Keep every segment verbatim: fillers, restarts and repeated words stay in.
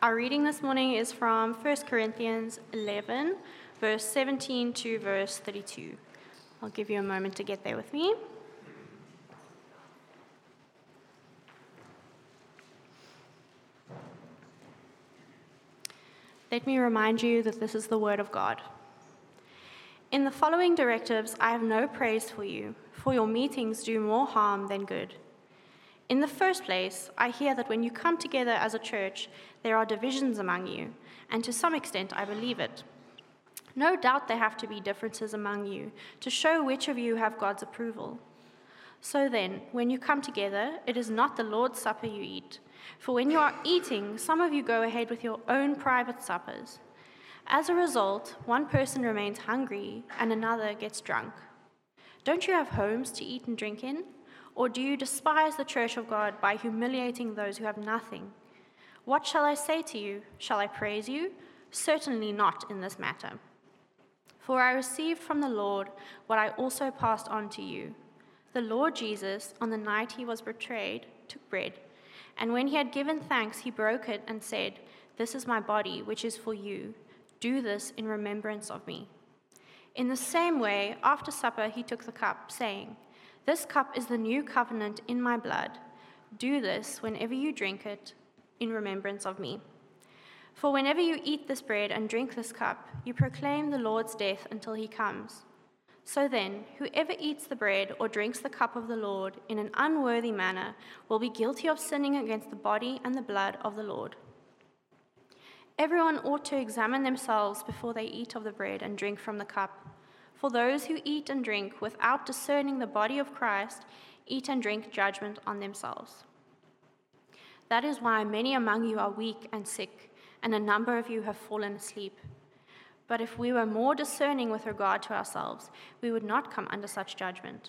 Our reading this morning is from First Corinthians eleven, verse seventeen to verse thirty-two. I'll give you a moment to get there with me. Let me remind you that this is the word of God. In the following directives, I have no praise for you, for your meetings do more harm than good. In the first place, I hear that when you come together as a church, there are divisions among you, and to some extent I believe it. No doubt there have to be differences among you, to show which of you have God's approval. So then, when you come together, it is not the Lord's Supper you eat. For when you are eating, some of you go ahead with your own private suppers. As a result, one person remains hungry, and another gets drunk. Don't you have homes to eat and drink in? Or do you despise the church of God by humiliating those who have nothing? What shall I say to you? Shall I praise you? Certainly not in this matter. For I received from the Lord what I also passed on to you. The Lord Jesus, on the night he was betrayed, took bread, and when he had given thanks, he broke it and said, "This is my body, which is for you. Do this in remembrance of me." In the same way, after supper, he took the cup, saying, "This cup is the new covenant in my blood. Do this, whenever you drink it, in remembrance of me. For whenever you eat this bread and drink this cup, you proclaim the Lord's death until he comes. So then, whoever eats the bread or drinks the cup of the Lord in an unworthy manner will be guilty of sinning against the body and the blood of the Lord. Everyone ought to examine themselves before they eat of the bread and drink from the cup. For those who eat and drink without discerning the body of Christ eat and drink judgment on themselves. That is why many among you are weak and sick, and a number of you have fallen asleep. But if we were more discerning with regard to ourselves, we would not come under such judgment.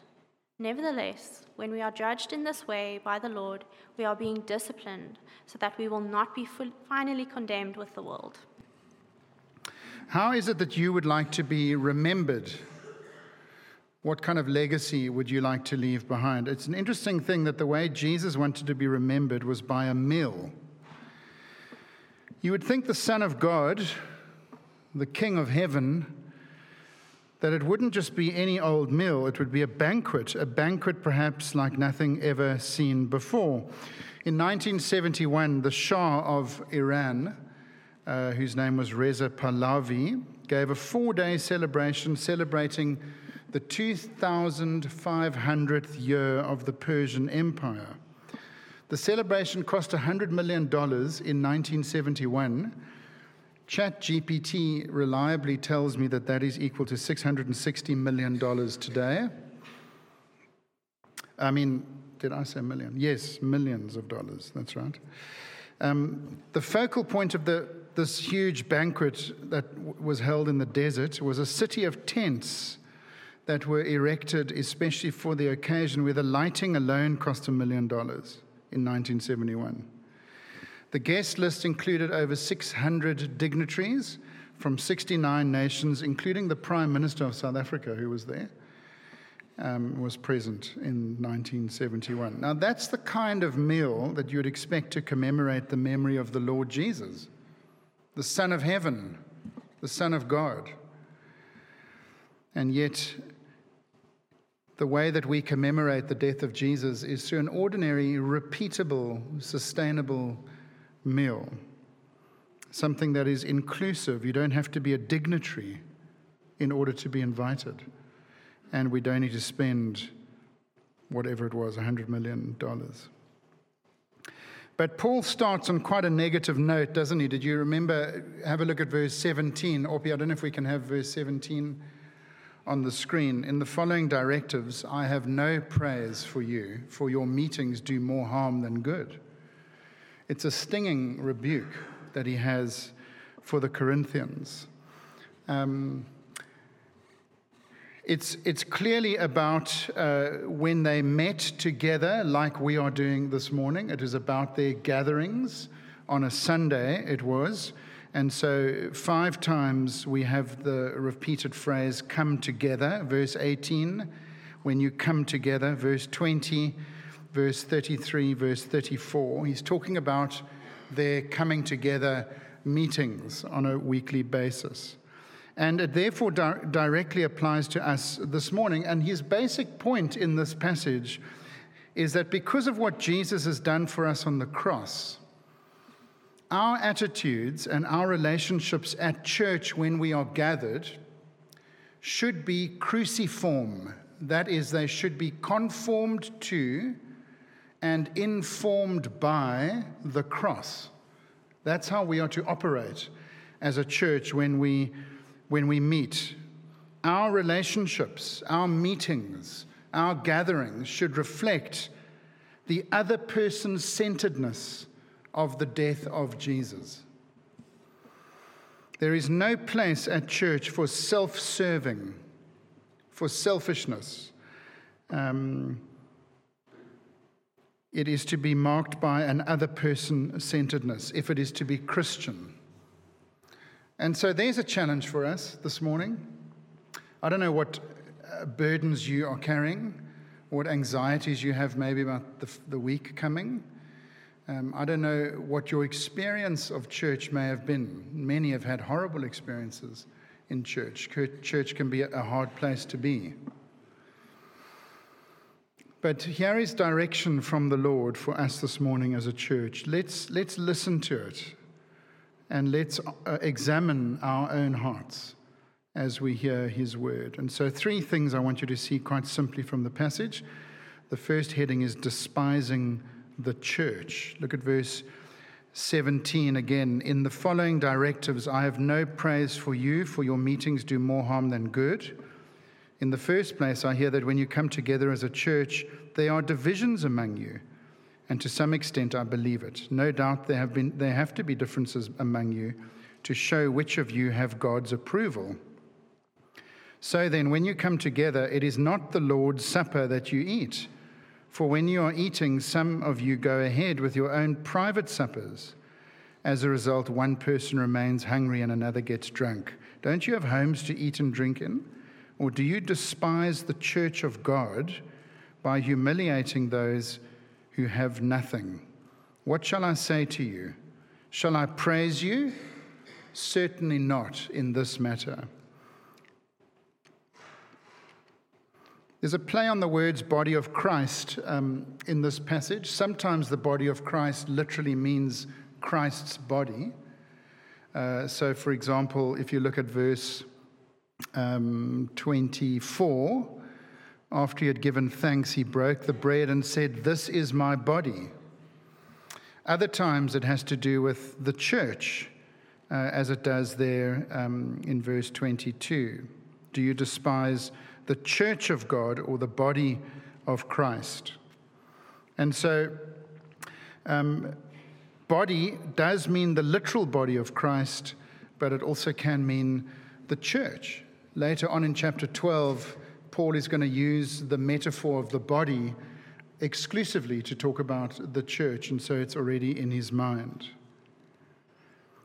Nevertheless, when we are judged in this way by the Lord, we are being disciplined so that we will not be finally condemned with the world." How is it that you would like to be remembered? What kind of legacy would you like to leave behind? It's an interesting thing that the way Jesus wanted to be remembered was by a meal. You would think the Son of God, the King of Heaven, that it wouldn't just be any old meal, it would be a banquet, a banquet perhaps like nothing ever seen before. In nineteen seventy-one, the Shah of Iran, Uh, whose name was Reza Pahlavi, gave a four-day celebration celebrating the two thousand five hundredth year of the Persian Empire. The celebration cost one hundred million dollars in nineteen seventy-one. ChatGPT reliably tells me that that is equal to six hundred sixty million dollars today. I mean, did I say million? Yes, millions of dollars, that's right. Um, the focal point of the This huge banquet that w- was held in the desert was a city of tents that were erected especially for the occasion, where the lighting alone cost a million dollars in nineteen seventy-one. The guest list included over six hundred dignitaries from sixty-nine nations, including the Prime Minister of South Africa, who was there, um, was present in nineteen seventy-one. Now, that's the kind of meal that you would expect to commemorate the memory of the Lord Jesus, the Son of Heaven, the Son of God. And yet, the way that we commemorate the death of Jesus is through an ordinary, repeatable, sustainable meal. Something that is inclusive. You don't have to be a dignitary in order to be invited. And we don't need to spend whatever it was, one hundred million dollars. But Paul starts on quite a negative note, doesn't he? Did you remember? Have a look at verse seventeen. Opie, I don't know if we can have verse seventeen on the screen. "In the following directives, I have no praise for you, for your meetings do more harm than good." It's a stinging rebuke that he has for the Corinthians. Um, It's it's clearly about uh, when they met together, like we are doing this morning. It is about their gatherings. On a Sunday it was. And so five times we have the repeated phrase, "come together," verse eighteen, "when you come together," verse twenty, verse thirty-three, verse thirty-four. He's talking about their coming together meetings on a weekly basis. And it therefore di- directly applies to us this morning. And his basic point in this passage is that because of what Jesus has done for us on the cross, our attitudes and our relationships at church when we are gathered should be cruciform. That is, they should be conformed to and informed by the cross. That's how we are to operate as a church when we when we meet. Our relationships, our meetings, our gatherings should reflect the other person's centeredness of the death of Jesus. There is no place at church for self-serving, for selfishness. Um, it is to be marked by an other person-centeredness if it is to be Christian. And so there's a challenge for us this morning. I don't know what uh, burdens you are carrying, what anxieties you have maybe about the, the week coming. Um, I don't know what your experience of church may have been. Many have had horrible experiences in church. Church can be a hard place to be. But here is direction from the Lord for us this morning as a church. Let's, let's listen to it, and let's examine our own hearts as we hear his word. And so three things I want you to see quite simply from the passage. The first heading is despising the church. Look at verse seventeen again. In the following directives, I have no praise for you, for your meetings do more harm than good. In the first place, I hear that when you come together as a church, there are divisions among you, and to some extent I believe it. No doubt there have been there have to be differences among you to show which of you have God's approval. So then, when you come together, it is not the Lord's Supper that you eat. For when you are eating, some of you go ahead with your own private suppers. As a result, one person remains hungry and another gets drunk. Don't you have homes to eat and drink in? Or do you despise the church of God by humiliating those who have nothing? What shall I say to you? Shall I praise you? Certainly not in this matter. There's a play on the words body of Christ um, in this passage. Sometimes the body of Christ literally means Christ's body. Uh, so, for example, if you look at verse um, twenty-four, after he had given thanks, he broke the bread and said, "This is my body." Other times it has to do with the church, uh, as it does there um, in verse twenty-two. Do you despise the church of God or the body of Christ? And so um, body does mean the literal body of Christ, but it also can mean the church. Later on in chapter twelve, Paul is going to use the metaphor of the body exclusively to talk about the church, and so it's already in his mind.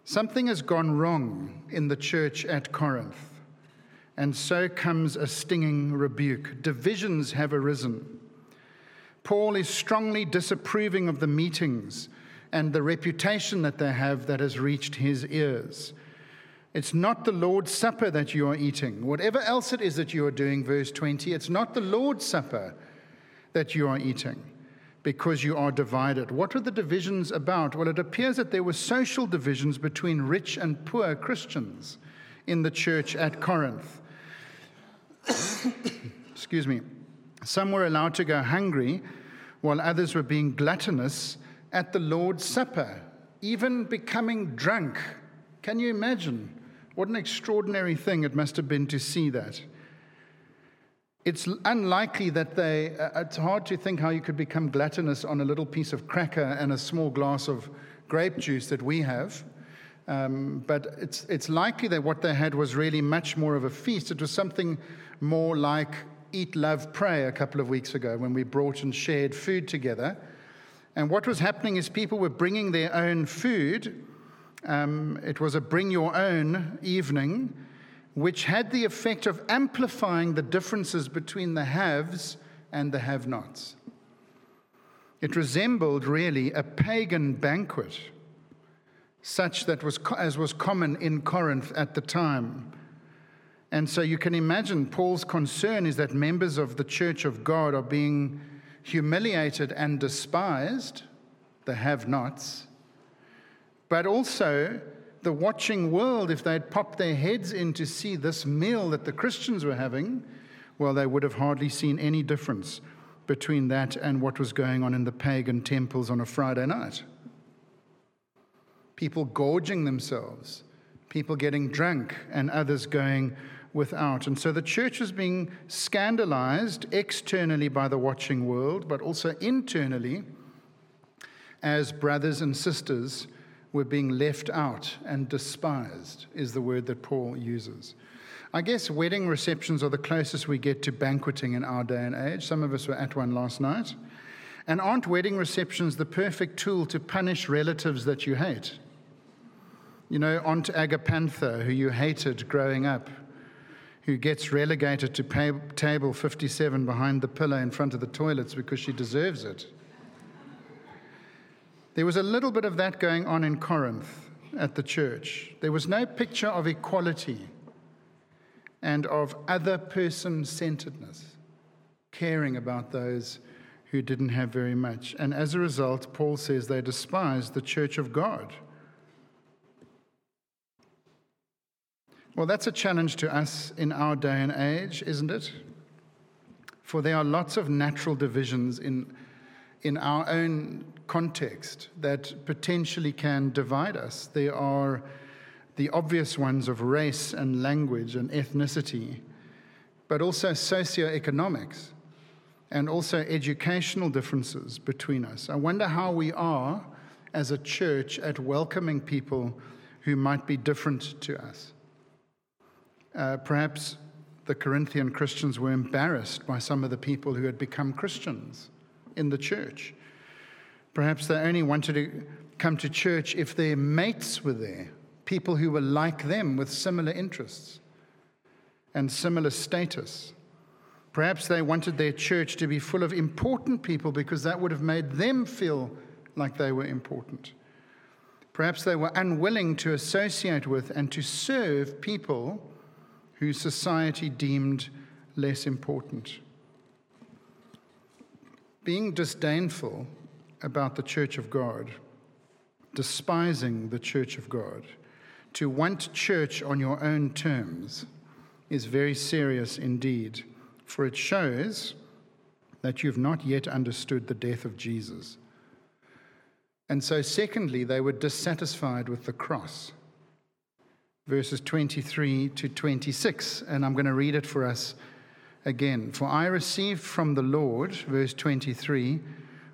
Something has gone wrong in the church at Corinth. And so comes a stinging rebuke. Divisions have arisen. Paul is strongly disapproving of the meetings and the reputation that they have that has reached his ears. It's not the Lord's Supper that you are eating. Whatever else it is that you are doing, verse twenty, it's not the Lord's Supper that you are eating because you are divided. What were the divisions about? Well, it appears that there were social divisions between rich and poor Christians in the church at Corinth. Excuse me. Some were allowed to go hungry, while others were being gluttonous at the Lord's Supper, even becoming drunk. Can you imagine? What an extraordinary thing it must have been to see that. It's unlikely that they, uh, it's hard to think how you could become gluttonous on a little piece of cracker and a small glass of grape juice that we have. Um, but it's it's likely that what they had was really much more of a feast. It was something more like Eat, Love, Pray a couple of weeks ago when we brought and shared food together. And what was happening is people were bringing their own food. Um, it was a bring your own evening, which had the effect of amplifying the differences between the haves and the have-nots. It resembled really a pagan banquet. such that was as was common in Corinth at the time. And so you can imagine Paul's concern is that members of the church of God are being humiliated and despised, the have-nots, but also the watching world, if they'd popped their heads in to see this meal that the Christians were having, well, they would have hardly seen any difference between that and what was going on in the pagan temples on a Friday night. People gorging themselves, people getting drunk, and others going without. And so the church is being scandalized externally by the watching world, but also internally as brothers and sisters were being left out and despised, is the word that Paul uses. I guess wedding receptions are the closest we get to banqueting in our day and age. Some of us were at one last night. And aren't wedding receptions the perfect tool to punish relatives that you hate? You know, Aunt Agapantha, who you hated growing up, who gets relegated to pay, table fifty-seven behind the pillar in front of the toilets because she deserves it. There was a little bit of that going on in Corinth at the church. There was no picture of equality and of other person-centeredness, caring about those who didn't have very much. And as a result, Paul says they despised the church of God. Well, that's a challenge to us in our day and age, isn't it? For there are lots of natural divisions in, in our own context that potentially can divide us. There are the obvious ones of race and language and ethnicity, but also socioeconomics and also educational differences between us. I wonder how we are as a church at welcoming people who might be different to us. Uh, perhaps the Corinthian Christians were embarrassed by some of the people who had become Christians in the church. Perhaps they only wanted to come to church if their mates were there, people who were like them with similar interests and similar status. Perhaps they wanted their church to be full of important people because that would have made them feel like they were important. Perhaps they were unwilling to associate with and to serve people whose society deemed less important. Being disdainful about the church of God, despising the church of God, to want church on your own terms is very serious indeed, for it shows that you've not yet understood the death of Jesus. And so secondly, they were dissatisfied with the cross. Verses twenty-three to twenty-six, and I'm going to read it for us again. For I received from the Lord, verse twenty-three,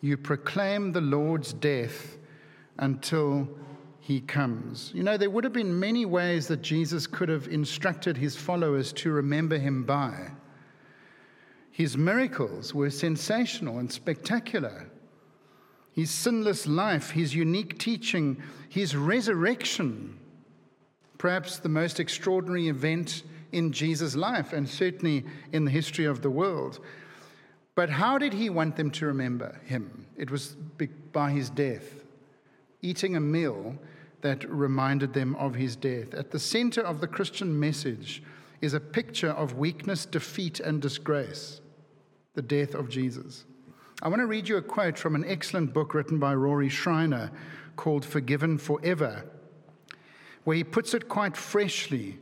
you proclaim the Lord's death until he comes." You know, there would have been many ways that Jesus could have instructed his followers to remember him by. His miracles were sensational and spectacular. His sinless life, his unique teaching, his resurrection, perhaps the most extraordinary event in Jesus' life and certainly in the history of the world. But how did he want them to remember him? It was by his death, eating a meal that reminded them of his death. At the center of the Christian message is a picture of weakness, defeat, and disgrace, the death of Jesus. I want to read you a quote from an excellent book written by Rory Schreiner called Forgiven Forever, where he puts it quite freshly.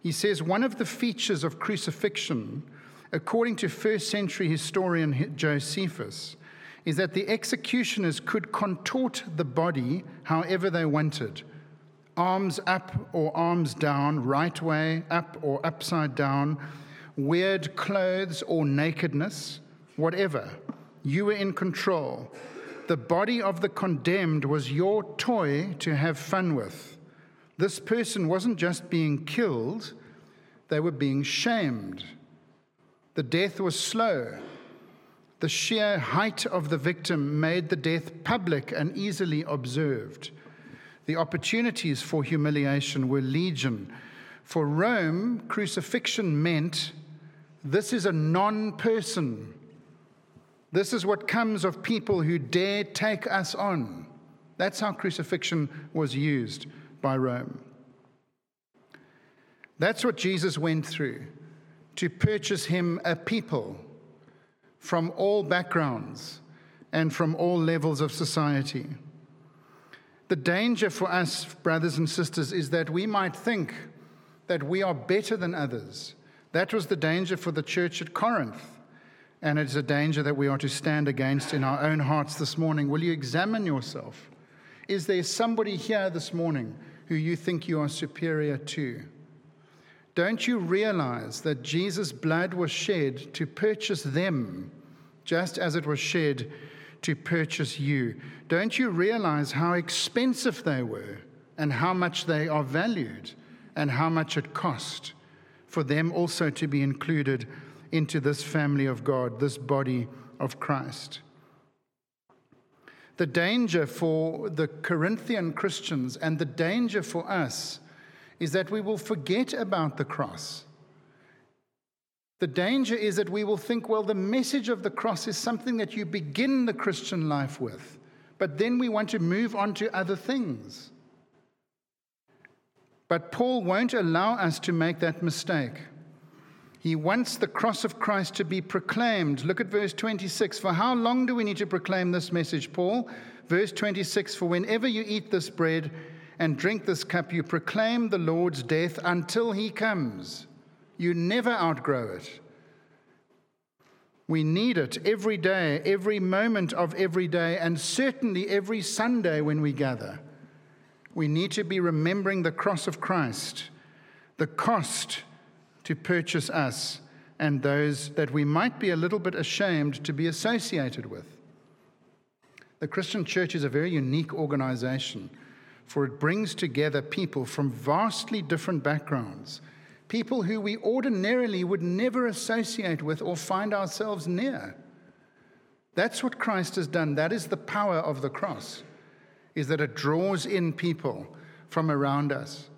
He says, one of the features of crucifixion, according to first century historian Josephus, is that the executioners could contort the body however they wanted, arms up or arms down, right way up or upside down, weird clothes or nakedness, whatever. You were in control. The body of the condemned was your toy to have fun with. This person wasn't just being killed, they were being shamed. The death was slow. The sheer height of the victim made the death public and easily observed. The opportunities for humiliation were legion. For Rome, crucifixion meant this is a non-person. This is what comes of people who dare take us on. That's how crucifixion was used by Rome. That's what Jesus went through to purchase him a people from all backgrounds and from all levels of society. The danger for us, brothers and sisters, is that we might think that we are better than others. That was the danger for the church at Corinth, and it's a danger that we are to stand against in our own hearts this morning. Will you examine yourself? Is there somebody here this morning who you think you are superior to? Don't you realize that Jesus' blood was shed to purchase them, just as it was shed to purchase you? Don't you realize how expensive they were and how much they are valued and how much it cost for them also to be included into this family of God, this body of Christ? The danger for the Corinthian Christians and the danger for us is that we will forget about the cross. The danger is that we will think, well, the message of the cross is something that you begin the Christian life with, but then we want to move on to other things. But Paul won't allow us to make that mistake. He wants the cross of Christ to be proclaimed. Look at verse twenty-six. For how long do we need to proclaim this message, Paul? Verse twenty-six, for whenever you eat this bread and drink this cup, you proclaim the Lord's death until he comes. You never outgrow it. We need it every day, every moment of every day, and certainly every Sunday when we gather. We need to be remembering the cross of Christ, the cost to purchase us and those that we might be a little bit ashamed to be associated with. The Christian church is a very unique organization, for it brings together people from vastly different backgrounds, people who we ordinarily would never associate with or find ourselves near. That's what Christ has done. That is the power of the cross, is that it draws in people from around us.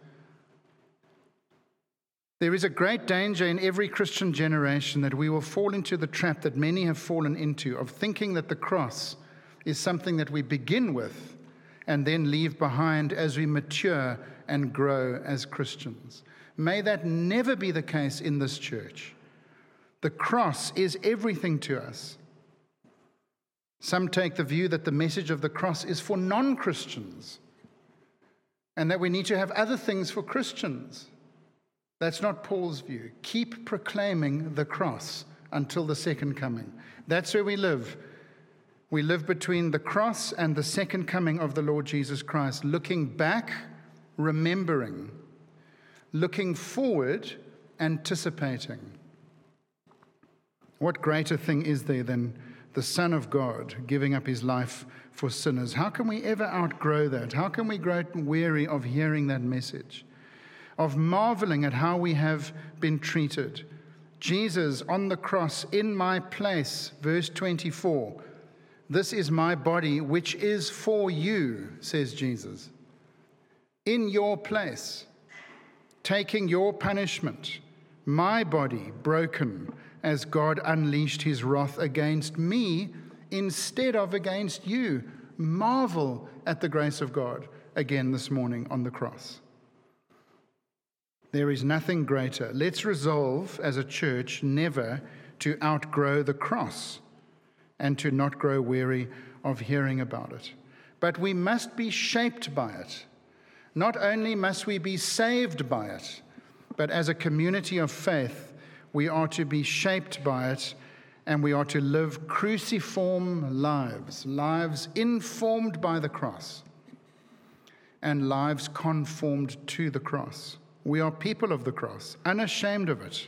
There is a great danger in every Christian generation that we will fall into the trap that many have fallen into of thinking that the cross is something that we begin with and then leave behind as we mature and grow as Christians. May that never be the case in this church. The cross is everything to us. Some take the view that the message of the cross is for non-Christians and that we need to have other things for Christians. That's not Paul's view. Keep proclaiming the cross until the second coming. That's where we live. We live between the cross and the second coming of the Lord Jesus Christ, looking back, remembering, looking forward, anticipating. What greater thing is there than the Son of God giving up his life for sinners? How can we ever outgrow that? How can we grow weary of hearing that message, of marveling at how we have been treated? Jesus on the cross in my place, verse twenty-four. This is my body, which is for you, says Jesus. In your place, taking your punishment, my body broken as God unleashed his wrath against me instead of against you. Marvel at the grace of God again this morning on the cross. There is nothing greater. Let's resolve as a church never to outgrow the cross and to not grow weary of hearing about it. But we must be shaped by it. Not only must we be saved by it, but as a community of faith, we are to be shaped by it, and we are to live cruciform lives, lives informed by the cross, and lives conformed to the cross. We are people of the cross, unashamed of it,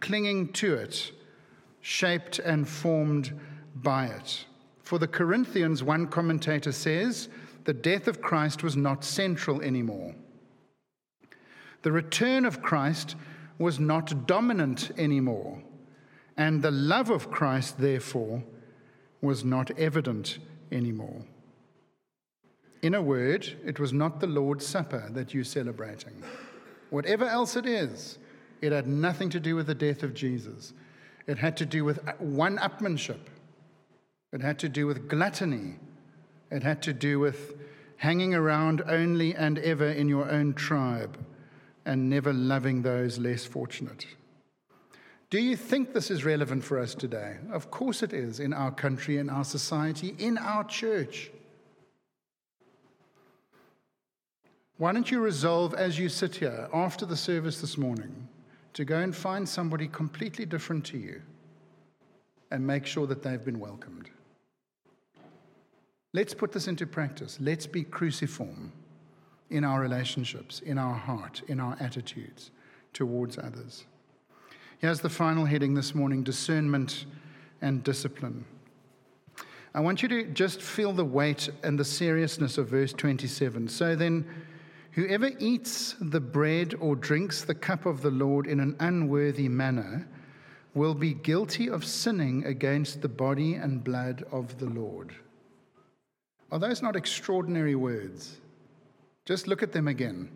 clinging to it, shaped and formed by it. For the Corinthians, one commentator says, the death of Christ was not central anymore. The return of Christ was not dominant anymore, and the love of Christ, therefore, was not evident anymore. In a word, it was not the Lord's Supper that you're celebrating. Whatever else it is, it had nothing to do with the death of Jesus. It had to do with one-upmanship. It had to do with gluttony. It had to do with hanging around only and ever in your own tribe and never loving those less fortunate. Do you think this is relevant for us today? Of course it is, in our country, in our society, in our church. Why don't you resolve as you sit here after the service this morning to go and find somebody completely different to you and make sure that they've been welcomed? Let's put this into practice. Let's be cruciform in our relationships, in our heart, in our attitudes towards others. Here's the final heading this morning: discernment and discipline. I want you to just feel the weight and the seriousness of verse twenty-seven. So then, whoever eats the bread or drinks the cup of the Lord in an unworthy manner will be guilty of sinning against the body and blood of the Lord. Are those not extraordinary words? Just look at them again.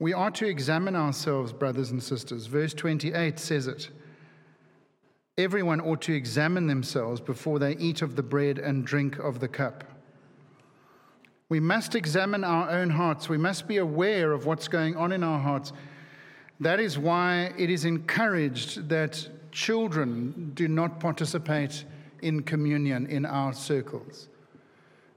We are to examine ourselves, brothers and sisters. Verse twenty-eight says it. Everyone ought to examine themselves before they eat of the bread and drink of the cup. We must examine our own hearts. We must be aware of what's going on in our hearts. That is why it is encouraged that children do not participate in communion in our circles.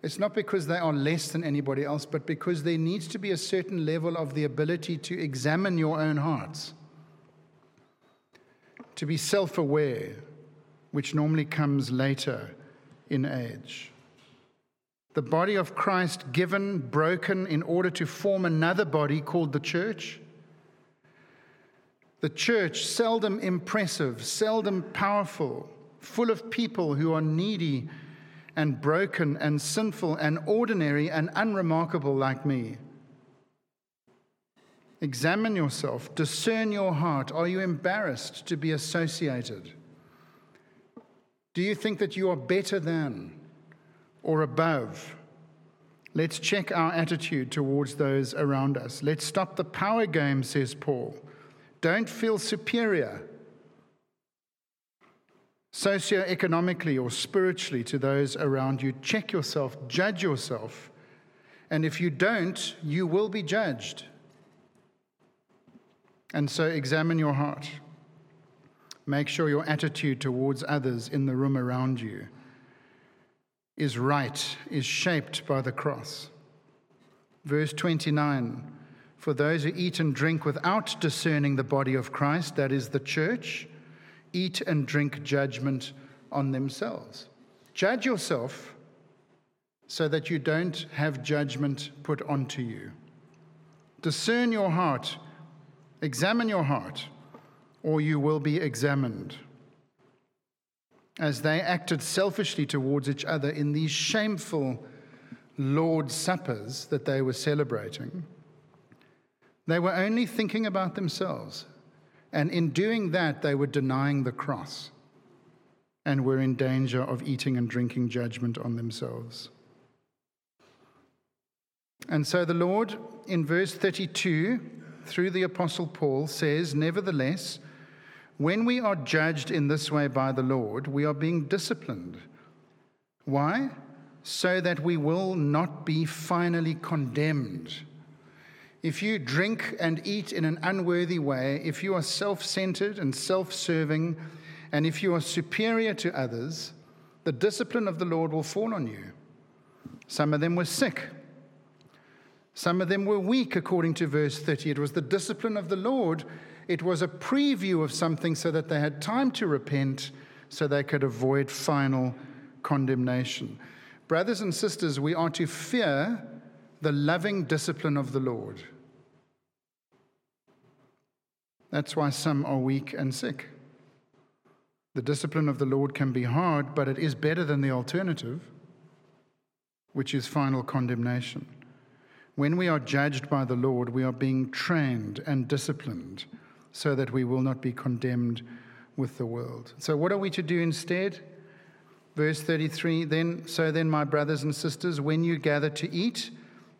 It's not because they are less than anybody else, but because there needs to be a certain level of the ability to examine your own hearts, to be self-aware, which normally comes later in age. The body of Christ given, broken, in order to form another body called the church. The church, seldom impressive, seldom powerful, full of people who are needy and broken and sinful and ordinary and unremarkable like me. Examine yourself, discern your heart. Are you embarrassed to be associated? Do you think that you are better than or above? Let's check our attitude towards those around us. Let's stop the power game, says Paul. Don't feel superior socioeconomically or spiritually to those around you. Check yourself, judge yourself, and if you don't, you will be judged. And so examine your heart. Make sure your attitude towards others in the room around you is right, is shaped by the cross. Verse twenty-nine, for those who eat and drink without discerning the body of Christ, that is the church, eat and drink judgment on themselves. Judge yourself so that you don't have judgment put onto you. Discern your heart. Examine your heart, or you will be examined. As they acted selfishly towards each other in these shameful Lord's Suppers that they were celebrating, they were only thinking about themselves. And in doing that, they were denying the cross and were in danger of eating and drinking judgment on themselves. And so the Lord, in verse thirty-two, through the Apostle Paul, says, nevertheless, when we are judged in this way by the Lord, we are being disciplined. Why? So that we will not be finally condemned. If you drink and eat in an unworthy way, if you are self-centered and self-serving, and if you are superior to others, the discipline of the Lord will fall on you. Some of them were sick. Some of them were weak, according to verse thirty. It was the discipline of the Lord. It was a preview of something so that they had time to repent, so they could avoid final condemnation. Brothers and sisters, we are to fear the loving discipline of the Lord. That's why some are weak and sick. The discipline of the Lord can be hard, but it is better than the alternative, which is final condemnation. When we are judged by the Lord, we are being trained and disciplined so that we will not be condemned with the world. So what are we to do instead? Verse thirty-three, then, so then, my brothers and sisters, when you gather to eat,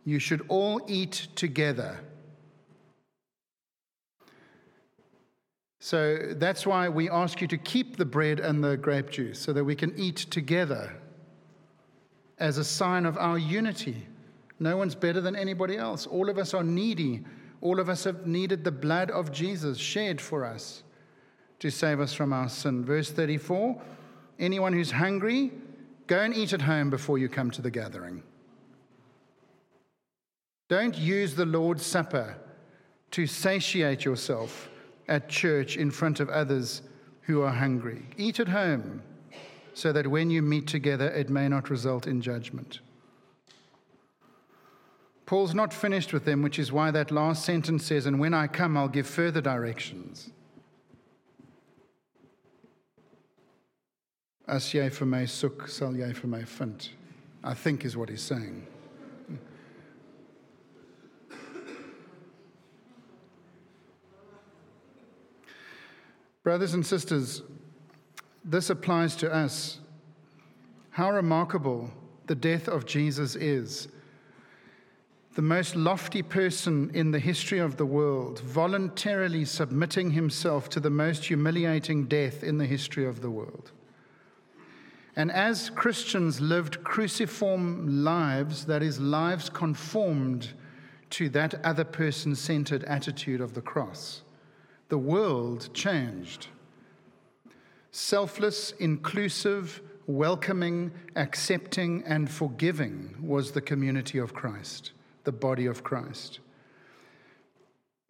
you should all eat together. So that's why we ask you to keep the bread and the grape juice, so that we can eat together as a sign of our unity. No one's better than anybody else. All of us are needy. All of us have needed the blood of Jesus shed for us to save us from our sin. Verse thirty-four, anyone who's hungry, go and eat at home before you come to the gathering. Don't use the Lord's Supper to satiate yourself at church in front of others who are hungry. Eat at home so that when you meet together, it may not result in judgment. Paul's not finished with them, which is why that last sentence says, and when I come, I'll give further directions. As ye for my suk, sal ye for my fint, I think is what he's saying. Brothers and sisters, this applies to us. How remarkable the death of Jesus is. The most lofty person in the history of the world, voluntarily submitting himself to the most humiliating death in the history of the world. And as Christians lived cruciform lives, that is, lives conformed to that other person-centered attitude of the cross, the world changed. Selfless, inclusive, welcoming, accepting, and forgiving was the community of Christ, the body of Christ.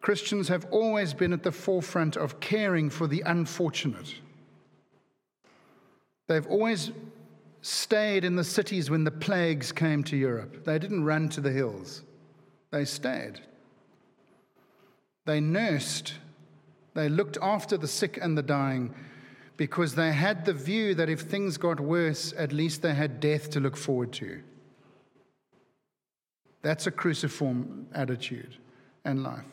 Christians have always been at the forefront of caring for the unfortunate. They've always stayed in the cities when the plagues came to Europe. They didn't run to the hills. They stayed. They nursed. They looked after the sick and the dying because they had the view that if things got worse, at least they had death to look forward to. That's a cruciform attitude and life.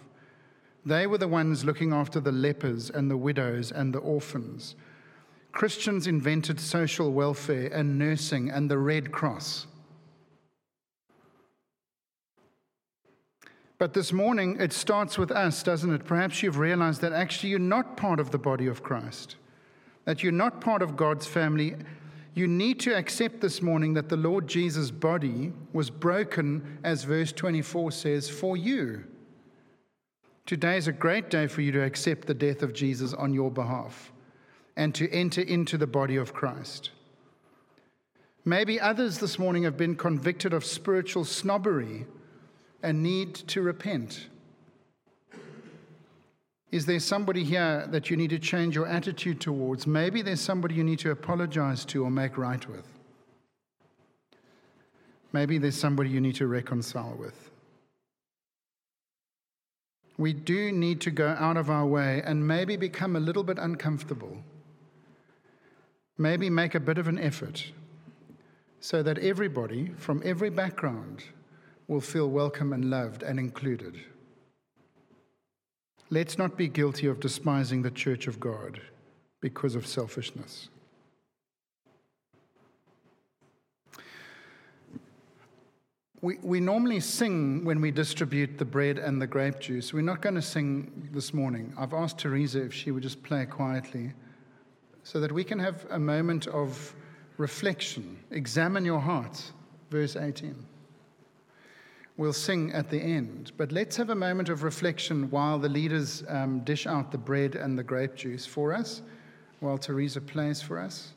They were the ones looking after the lepers and the widows and the orphans. Christians invented social welfare and nursing and the Red Cross. But this morning, it starts with us, doesn't it? Perhaps you've realized that actually you're not part of the body of Christ, that you're not part of God's family. You need to accept this morning that the Lord Jesus' body was broken, as verse twenty-four says, for you. Today is a great day for you to accept the death of Jesus on your behalf and to enter into the body of Christ. Maybe others this morning have been convicted of spiritual snobbery and need to repent. Is there somebody here that you need to change your attitude towards? Maybe there's somebody you need to apologize to or make right with. Maybe there's somebody you need to reconcile with. We do need to go out of our way and maybe become a little bit uncomfortable. Maybe make a bit of an effort so that everybody from every background will feel welcome and loved and included. Let's not be guilty of despising the church of God because of selfishness. We we normally sing when we distribute the bread and the grape juice. We're not going to sing this morning. I've asked Teresa if she would just play quietly so that we can have a moment of reflection. Examine your heart, verse eighteen. We'll sing at the end, but let's have a moment of reflection while the leaders um, dish out the bread and the grape juice for us, while Teresa plays for us.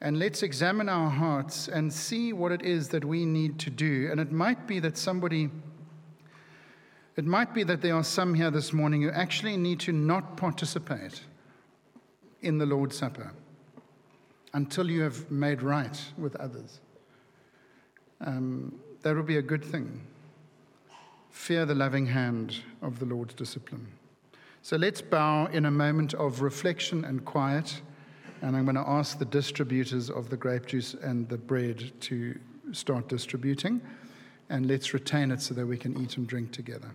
And let's examine our hearts and see what it is that we need to do. And it might be that somebody, it might be that there are some here this morning who actually need to not participate in the Lord's Supper until you have made right with others. Um, that would be a good thing. Fear the loving hand of the Lord's discipline. So let's bow in a moment of reflection and quiet, and I'm going to ask the distributors of the grape juice and the bread to start distributing. and let's retain it so that we can eat and drink together.